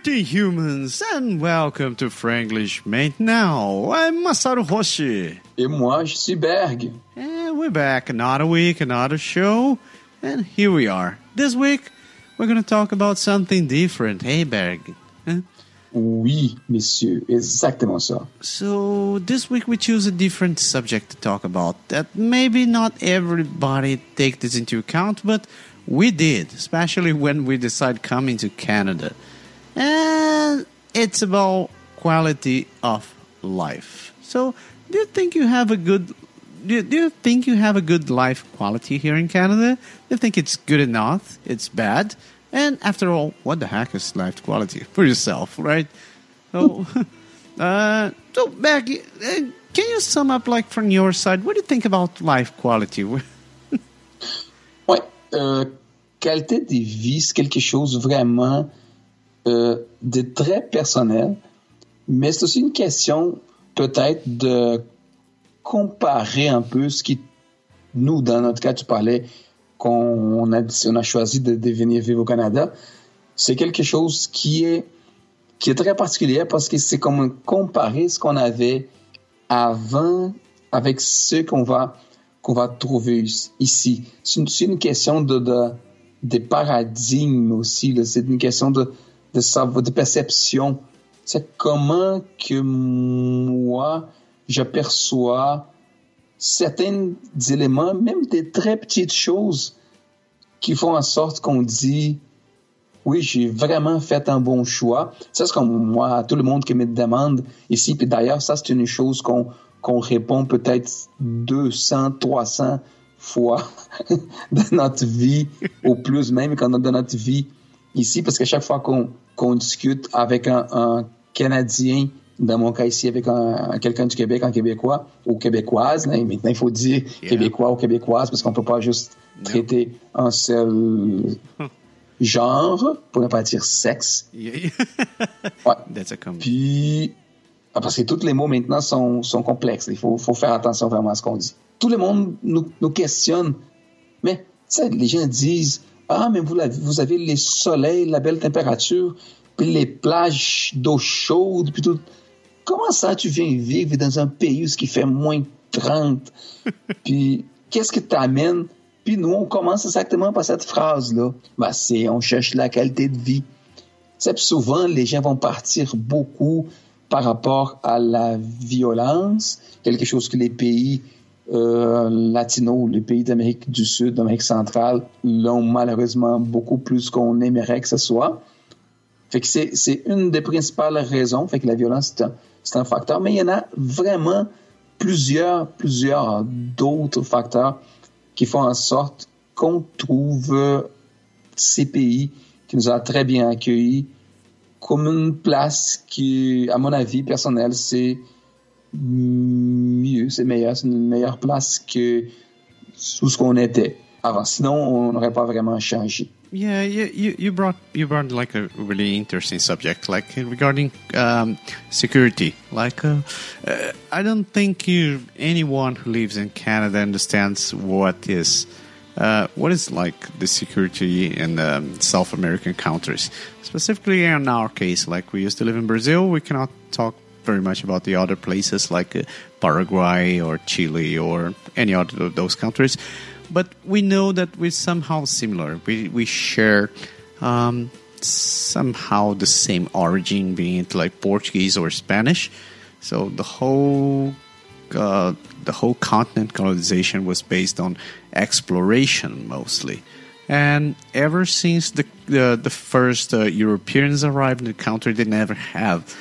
Pretty humans, and welcome to Franglish Mate Now. I'm Masaru Hoshi. And I'm Berg. And we're back, another week, another show, and here we are. This week, we're going to talk about something different. Hey, Berg. Huh? Oui, monsieur. Exactement ça. So, this week we choose a different subject to talk about that maybe not everybody take this into account, but we did, especially when we decide coming to Canada. And it's about quality of life. So, do you think you have a good life quality here in Canada? Do you think it's good enough? It's bad? And after all, what the heck is life quality for yourself, right? So, so Maggie, can you sum up, like, from your side, what do you think about life quality? Ouais, qualité de vie, c'est quelque chose vraiment de très personnel, mais c'est aussi une question peut-être de comparer un peu ce qui, nous, dans notre cas, tu parlais, qu'on a choisi de venir vivre au Canada, c'est quelque chose qui est très particulier parce que c'est comme comparer ce qu'on avait avant avec ce qu'on va trouver ici. C'est une question de paradigme aussi, c'est une question de perception. C'est comment que moi, je perçois certains éléments, même des très petites choses qui font en sorte qu'on dit « Oui, j'ai vraiment fait un bon choix. » Ça, c'est comme moi, tout le monde qui me demande ici. Puis d'ailleurs, ça, c'est une chose qu'on répond peut-être 200, 300 fois dans notre vie, au plus même quand dans notre vie ici. Parce que chaque fois qu'on discute avec un Canadien, dans mon cas ici, avec quelqu'un du Québec, un Québécois ou Québécoise. Là, maintenant, il faut dire Québécois ou Québécoise parce qu'on ne peut pas juste traiter un seul genre, pour ne pas dire sexe. Yeah. Ouais. That's a comment. Puis, parce que tous les mots maintenant sont complexes. Il faut faire attention vraiment à ce qu'on dit. Tout le monde nous questionne. Mais les gens disent « Ah, mais vous avez les soleils, la belle température, puis les plages d'eau chaude, puis tout. » Comment ça, tu viens vivre dans un pays où ce qui fait moins 30? Puis, qu'est-ce que t'amènes? Puis nous, on commence exactement par cette phrase-là. Ben, on cherche la qualité de vie. C'est souvent, les gens vont partir beaucoup par rapport à la violence, quelque chose que les pays latinos, les pays d'Amérique du Sud, d'Amérique centrale, l'ont malheureusement beaucoup plus qu'on aimerait que ce soit. Fait que c'est une des principales raisons. Fait que la violence, c'est un facteur. Mais il y en a vraiment plusieurs d'autres facteurs qui font en sorte qu'on trouve ces pays qui nous ont très bien accueillis comme une place qui, à mon avis personnel, c'est mieux, c'est meilleur, c'est une meilleure place que tout ce qu'on était avant. Sinon, on n'aurait pas vraiment changé. Yeah, you brought like a really interesting subject, like regarding security. Like, I don't think anyone who lives in Canada understands what is like the security in South American countries. Specifically, in our case, like we used to live in Brazil, we cannot talk very much about the other places like Paraguay or Chile or any other of those countries. But we know that we're somehow similar. We share somehow the same origin, being it like Portuguese or Spanish. So the whole continent colonization was based on exploration mostly. And ever since the first Europeans arrived in the country, they never have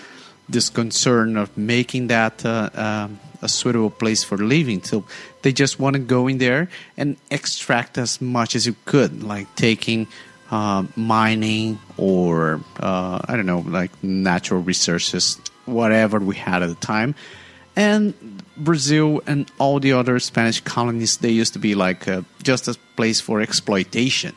this concern of making that a suitable place for living. So they just want to go in there and extract as much as you could, like taking mining or, I don't know, like natural resources, whatever we had at the time. And Brazil and all the other Spanish colonies, they used to be like just a place for exploitation.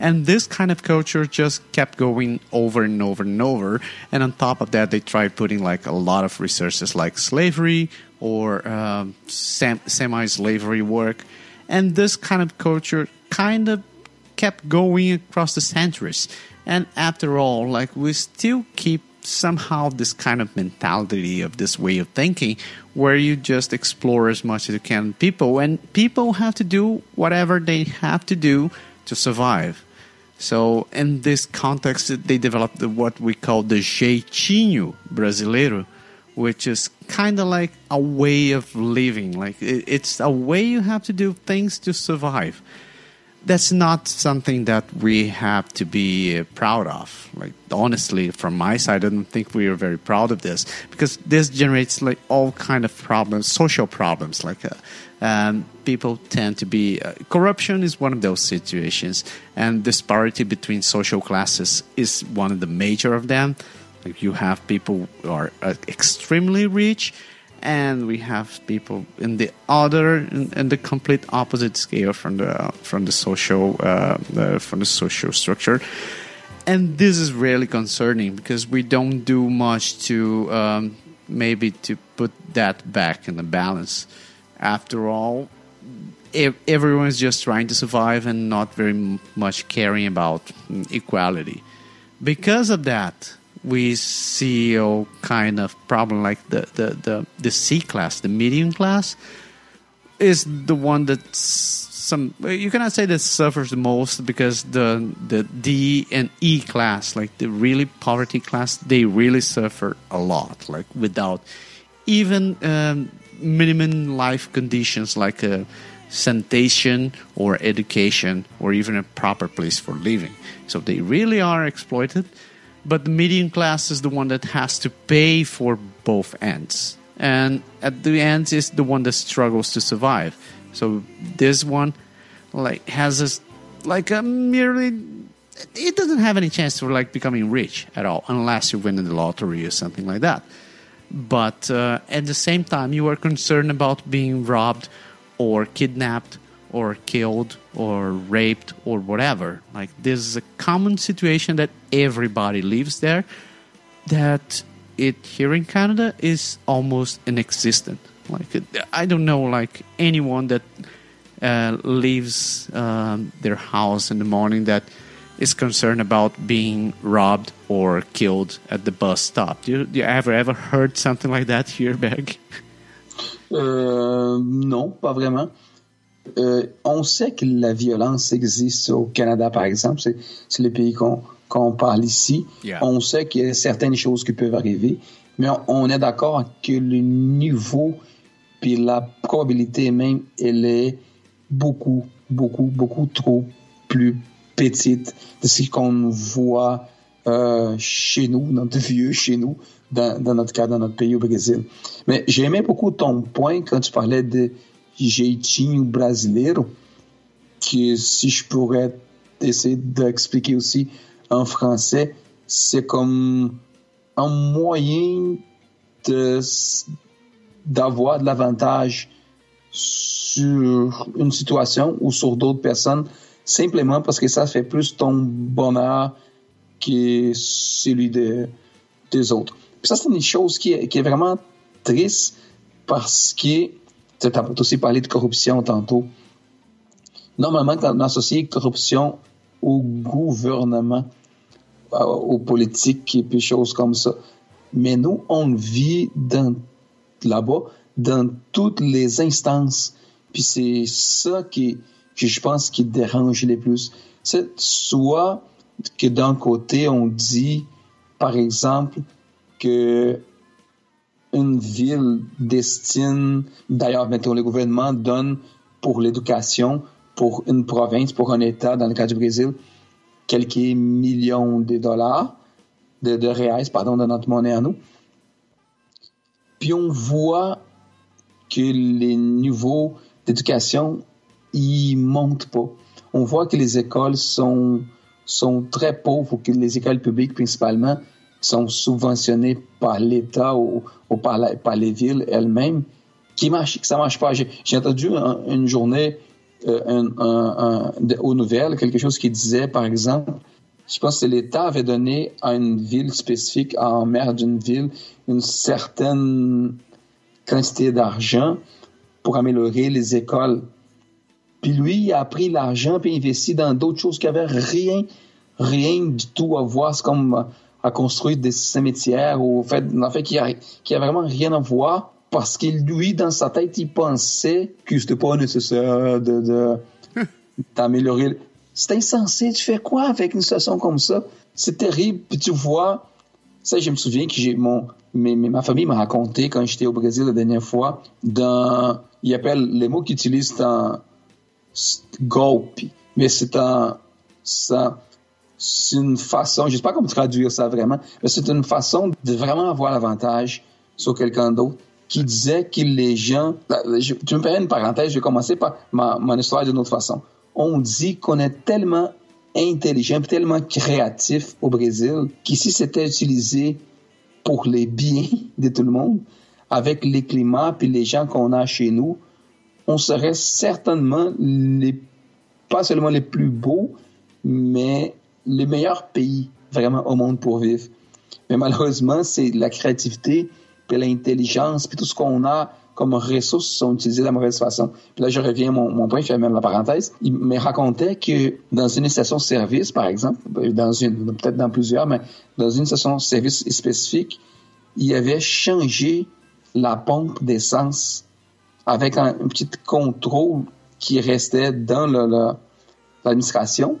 And this kind of culture just kept going over and over and over. And on top of that, they tried putting like a lot of resources like slavery or semi-slavery work. And this kind of culture kind of kept going across the centuries. And after all, like, we still keep somehow this kind of mentality of this way of thinking where you just explore as much as you can people, and people have to do whatever they have to do to survive. So in this context, they developed what we call the jeitinho brasileiro, which is kind of like a way of living. Like, it's a way you have to do things to survive. That's not something that we have to be proud of. Like, honestly, from my side, I don't think we are very proud of this, because this generates like all kind of problems, social problems. Like, people tend to be corruption is one of those situations, and disparity between social classes is one of the major of them. Like, you have people who are extremely rich, and we have people in the other, in the complete opposite scale from the social structure, and this is really concerning because we don't do much to maybe to put that back in the balance. After all, everyone is just trying to survive and not very much caring about equality. Because of that, we see all kind of problem, like the C class, the medium class, is the one that you cannot say that suffers the most, because the D and E class, like the really poverty class, they really suffer a lot, like without even minimum life conditions like sanitation or education or even a proper place for living. So they really are exploited. But the median class is the one that has to pay for both ends. And at the end is the one that struggles to survive. So this one like has a, like a merely... It doesn't have any chance for like becoming rich at all, unless you win in the lottery or something like that. But at the same time, you are concerned about being robbed or kidnapped or killed or raped or whatever. Like, this is a common situation that everybody lives there, that it here in Canada is almost inexistent. Like, I don't know, like, anyone that leaves their house in the morning that is concerned about being robbed or killed at the bus stop. Do you ever heard something like that here, Berg? Non, pas vraiment. On sait que la violence existe au Canada, par exemple. C'est le pays qu'on parle ici. Yeah. On sait qu'il y a certaines choses qui peuvent arriver, mais on est d'accord que le niveau puis la probabilité même, elle est beaucoup, beaucoup, beaucoup trop plus petite de ce qu'on voit chez nous, notre vieux chez nous, dans notre cas, dans notre pays au Brésil. Mais j'aimais beaucoup ton point quand tu parlais de jeitinho brasileiro, que si je pourrais essayer d'expliquer aussi en français, c'est comme un moyen d'avoir de l'avantage sur une situation ou sur d'autres personnes, simplement parce que ça fait plus ton bonheur que celui des autres. Puis ça, c'est une chose qui est vraiment triste, parce que tu as aussi parlé de corruption tantôt. Normalement, on associe corruption au gouvernement, aux politiques et puis choses comme ça. Mais nous, on le vit là-bas, dans toutes les instances. Puis c'est ça que je pense qui dérange le plus. C'est soit que d'un côté, on dit, par exemple, que une ville destine, d'ailleurs, mettons, le gouvernement donne pour l'éducation, pour une province, pour un État, dans le cas du Brésil, quelques millions de dollars, de reais, pardon, de notre monnaie à nous. Puis on voit que les niveaux d'éducation, ils montent pas. On voit que les écoles sont très pauvres, ou que les écoles publiques, principalement, sont subventionnés par l'État ou par les villes elles-mêmes, ça marche pas. J'ai entendu une journée aux nouvelles, quelque chose qui disait, par exemple, je pense que l'État avait donné à une ville spécifique, à un maire d'une ville, une certaine quantité d'argent pour améliorer les écoles. Puis lui, il a pris l'argent et investi dans d'autres choses qui n'avaient rien du tout à voir. C'est comme à construire des cimetières ou en fait qui a vraiment rien à voir parce que lui, dans sa tête, il pensait que c'était pas nécessaire d'améliorer. C'est insensé. Tu fais quoi avec une situation comme ça? C'est terrible. Puis tu vois, ça, je me souviens que ma famille m'a raconté quand j'étais au Brésil la dernière fois, ils appellent les mots qu'ils utilisent dans golpe, mais c'est une façon, je sais pas comment traduire ça vraiment, mais c'est une façon de vraiment avoir l'avantage sur quelqu'un d'autre qui disait que les gens... tu me permets une parenthèse, je vais commencer par mon histoire d'une autre façon. On dit qu'on est tellement intelligent, tellement créatif au Brésil, qu'ici c'était utilisé pour les biens de tout le monde, avec les climats puis les gens qu'on a chez nous, on serait certainement pas seulement les plus beaux, mais les meilleurs pays vraiment au monde pour vivre. Mais malheureusement, c'est la créativité, puis l'intelligence, puis tout ce qu'on a comme ressources sont utilisées de la mauvaise façon. Puis là, je reviens à mon point, je fais même la parenthèse. Il me racontait que dans une station-service, par exemple, peut-être dans plusieurs, mais dans une station-service spécifique, il avait changé la pompe d'essence avec un petit contrôle qui restait dans l'administration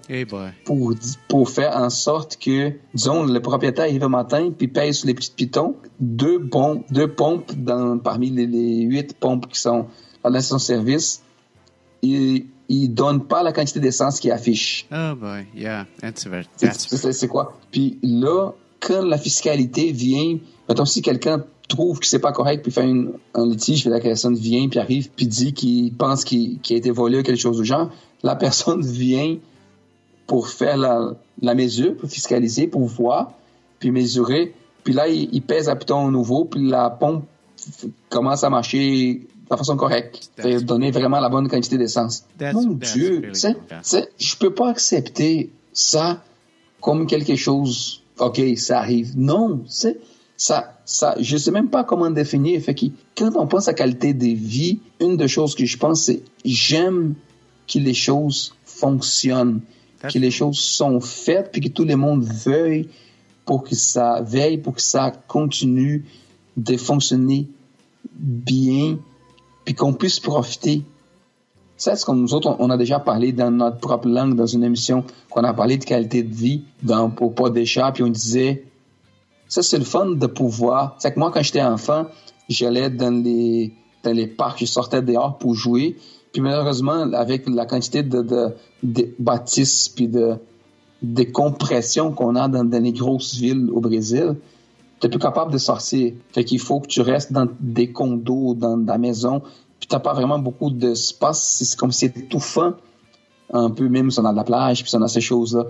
pour faire en sorte que, disons, le propriétaire arrive le matin puis pèse sur les petits pitons, deux pompes parmi les 8 pompes qui sont dans son service, et il ne donne pas la quantité d'essence qu'il affiche. Oh boy, yeah, c'est quoi? Puis là, quand la fiscalité vient, mettons, si quelqu'un trouve que c'est pas correct, puis fait un litige, puis la personne vient, puis arrive, puis dit qu'il pense qu'il a été volé ou quelque chose du genre, la personne vient pour faire la mesure, pour fiscaliser, pour voir, puis mesurer, puis là, il pèse à piton nouveau, puis la pompe commence à marcher de la façon correcte, c'est-à-dire donner vraiment la bonne quantité d'essence. Mon Dieu, je peux pas accepter ça comme quelque chose, OK, ça arrive. Non, c'est ça, je sais même pas comment définir. Fait que quand on pense à qualité de vie, une des choses que je pense, c'est j'aime que les choses fonctionnent, que les choses sont faites, puis que tout le monde veuille pour que ça continue de fonctionner bien, puis qu'on puisse profiter. Ça, c'est comme nous autres, on a déjà parlé dans notre propre langue, dans une émission, qu'on a parlé de qualité de vie, au pas des chats, puis on disait... Ça, c'est le fun de pouvoir... C'est que moi, quand j'étais enfant, j'allais dans les parcs, je sortais dehors pour jouer. Puis malheureusement, avec la quantité de bâtisses puis de compression qu'on a dans les grosses villes au Brésil, t'es plus capable de sortir. Fait qu'il faut que tu restes dans des condos, dans ta maison, puis t'as pas vraiment beaucoup d'espace. C'est comme si c'était étouffant un peu, même si on a de la plage, puis si on a ces choses-là.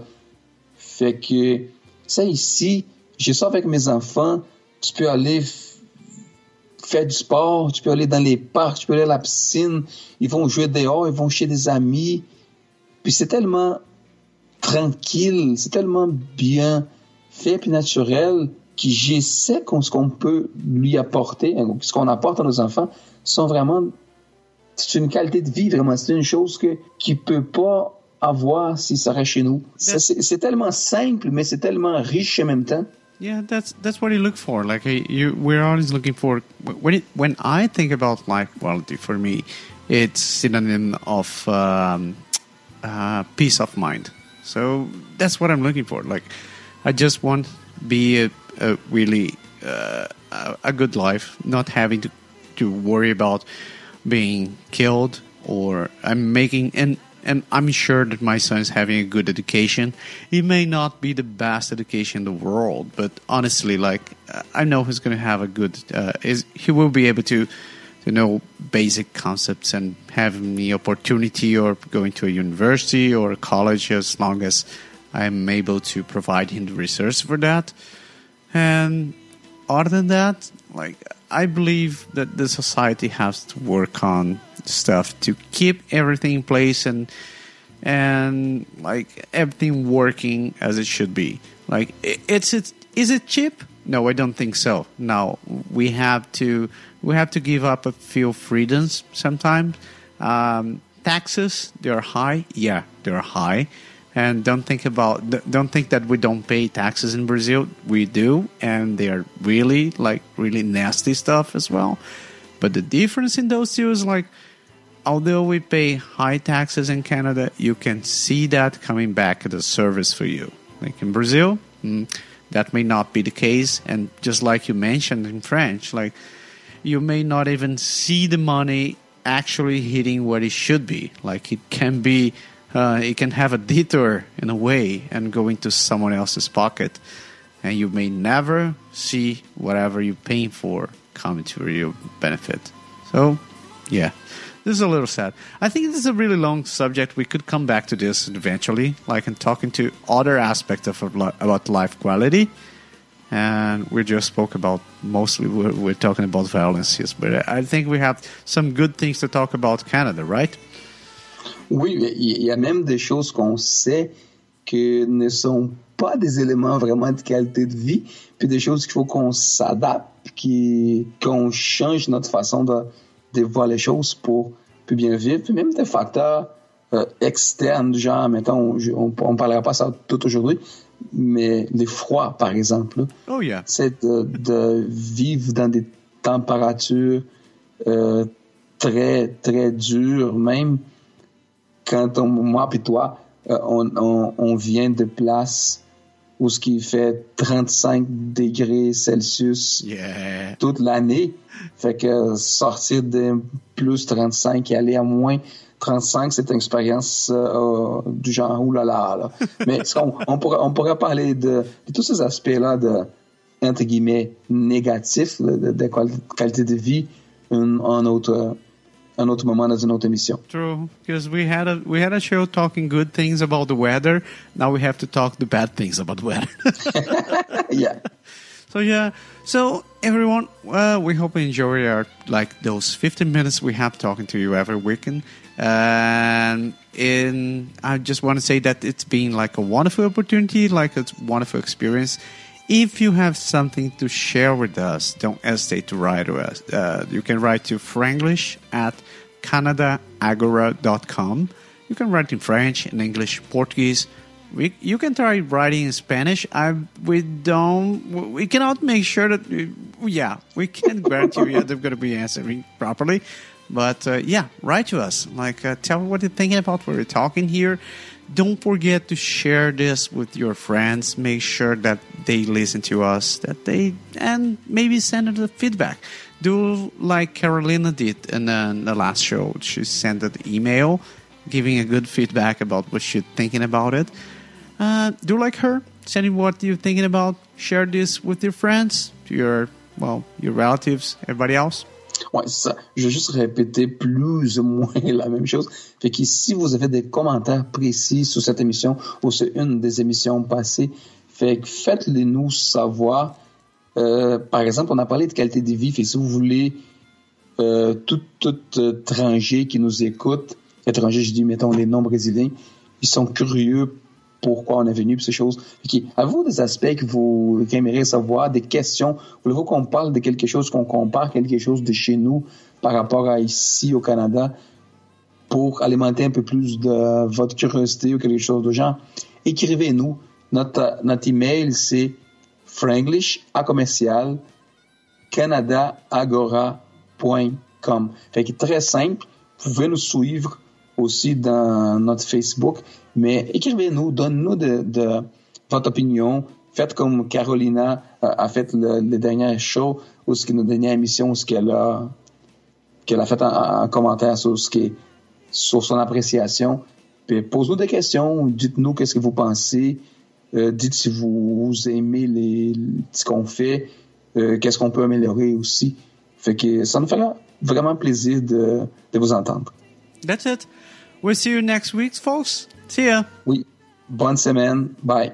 Fait que ça, ici... Je sors avec mes enfants, tu peux aller faire du sport, tu peux aller dans les parcs, tu peux aller à la piscine, ils vont jouer dehors, ils vont chez des amis. Puis c'est tellement tranquille, c'est tellement bien fait puis naturel que je sais ce qu'on peut lui apporter, ce qu'on apporte à nos enfants, sont vraiment... C'est une qualité de vie, vraiment. C'est une chose qui peut pas avoir si ça reste chez nous. Ça, c'est tellement simple, mais c'est tellement riche en même temps. Yeah, that's what you look for. Like we're always looking for when I think about life quality. For me, it's synonym of peace of mind. So that's what I'm looking for. Like I just want to be a really a good life, not having to worry about being killed or I'm making and I'm sure that my son is having a good education. It may not be the best education in the world, but honestly, like I know he's going to have a good. He will be able to know basic concepts and having the opportunity or going to a university or a college as long as I'm able to provide him the resource for that. And other than that, like I believe that the society has to work on stuff to keep everything in place and like everything working as it should be. Like is it cheap? No, I don't think so. Now we have to give up a few freedoms sometimes. Taxes, they are high. Yeah, they are high. And don't think that we don't pay taxes in Brazil. We do, and they are really nasty stuff as well. But the difference in those two is although we pay high taxes in Canada, you can see that coming back as a service for you. Like in Brazil, that may not be the case. And just like you mentioned in French, you may not even see the money actually hitting what it should be. It can have a detour in a way and go into someone else's pocket. And you may never see whatever you're paying for coming to your benefit. So, yeah. This is a little sad. I think this is a really long subject. We could come back to this eventually, and talking to other aspects about life quality. And we just spoke about mostly we're talking about violences, but I think we have some good things to talk about Canada, right? Oui, mais il y a même des choses qu'on sait que ne sont pas des éléments vraiment de qualité de vie, puis des choses qu'il faut qu'on s'adapte, qu'on change notre façon de voir les choses pour plus bien vivre, puis même des facteurs externes, genre, mettons, on ne parlera pas ça tout aujourd'hui, mais les froids, par exemple, oh, yeah. C'est de vivre dans des températures très, très dures, même quand moi et toi, on vient de places où ce qui fait 35 degrés Celsius yeah. toute l'année. Fait que sortir de plus 35 et aller à moins 35, c'est une expérience du genre oulala. Là. Mais on pourrait parler de tous ces aspects-là de, entre guillemets, négatifs de qualité de vie en autre moment dans une autre émission. True, because we had a show talking good things about the weather. Now we have to talk the bad things about the weather. Yeah. So everyone, we hope you enjoy our those 15 minutes we have talking to you every weekend. And I just want to say that it's been a wonderful opportunity, a wonderful experience. If you have something to share with us, don't hesitate to write to us. You can write to Franglish at canadaagora.com. You can write in French, in English, Portuguese. You can try writing in Spanish. We cannot make sure that... we can't guarantee you they're going to be answering properly. But, write to us. Tell me what you're thinking about when we're talking here. Don't forget to share this with your friends. Make sure that they listen to us, and maybe send us the feedback. Do like Carolina did in the last show. She sent an email giving a good feedback about what she's thinking about it. Do like her. Send in what you're thinking about. Share this with your friends, your relatives, everybody else. Ouais, c'est ça. Je vais juste répéter plus ou moins la même chose. Fait que si vous avez des commentaires précis sur cette émission ou sur une des émissions passées, fait que faites-les nous savoir. Par exemple, on a parlé de qualité de vie. Fait que si vous voulez tout étranger qui nous écoute, étranger, je dis, mettons, les non-brésiliens, ils sont curieux pourquoi on est venu, puis ces choses. Okay. Avez-vous des aspects que vous aimeriez savoir, des questions? Voulez-vous qu'on parle de quelque chose, qu'on compare quelque chose de chez nous par rapport à ici, au Canada, pour alimenter un peu plus de votre curiosité ou quelque chose de genre? Écrivez-nous. Notre email, c'est franglish@canadaagora.com. Fait que très simple. Vous pouvez nous suivre aussi dans notre Facebook. Mais écrivez-nous, donne-nous de votre opinion. Faites comme Carolina a fait le dernier show ou ce qui nos dernières émissions, ou ce qu'elle a fait en commentaire sur ce qui est sur son appréciation. Puis posez-nous des questions, dites-nous qu'est-ce que vous pensez, dites si vous aimez ce qu'on fait, qu'est-ce qu'on peut améliorer aussi. Fait que ça nous fait vraiment plaisir de vous entendre. That's it. We'll see you next week, folks. See ya. Oui. Bonne semaine. Bye.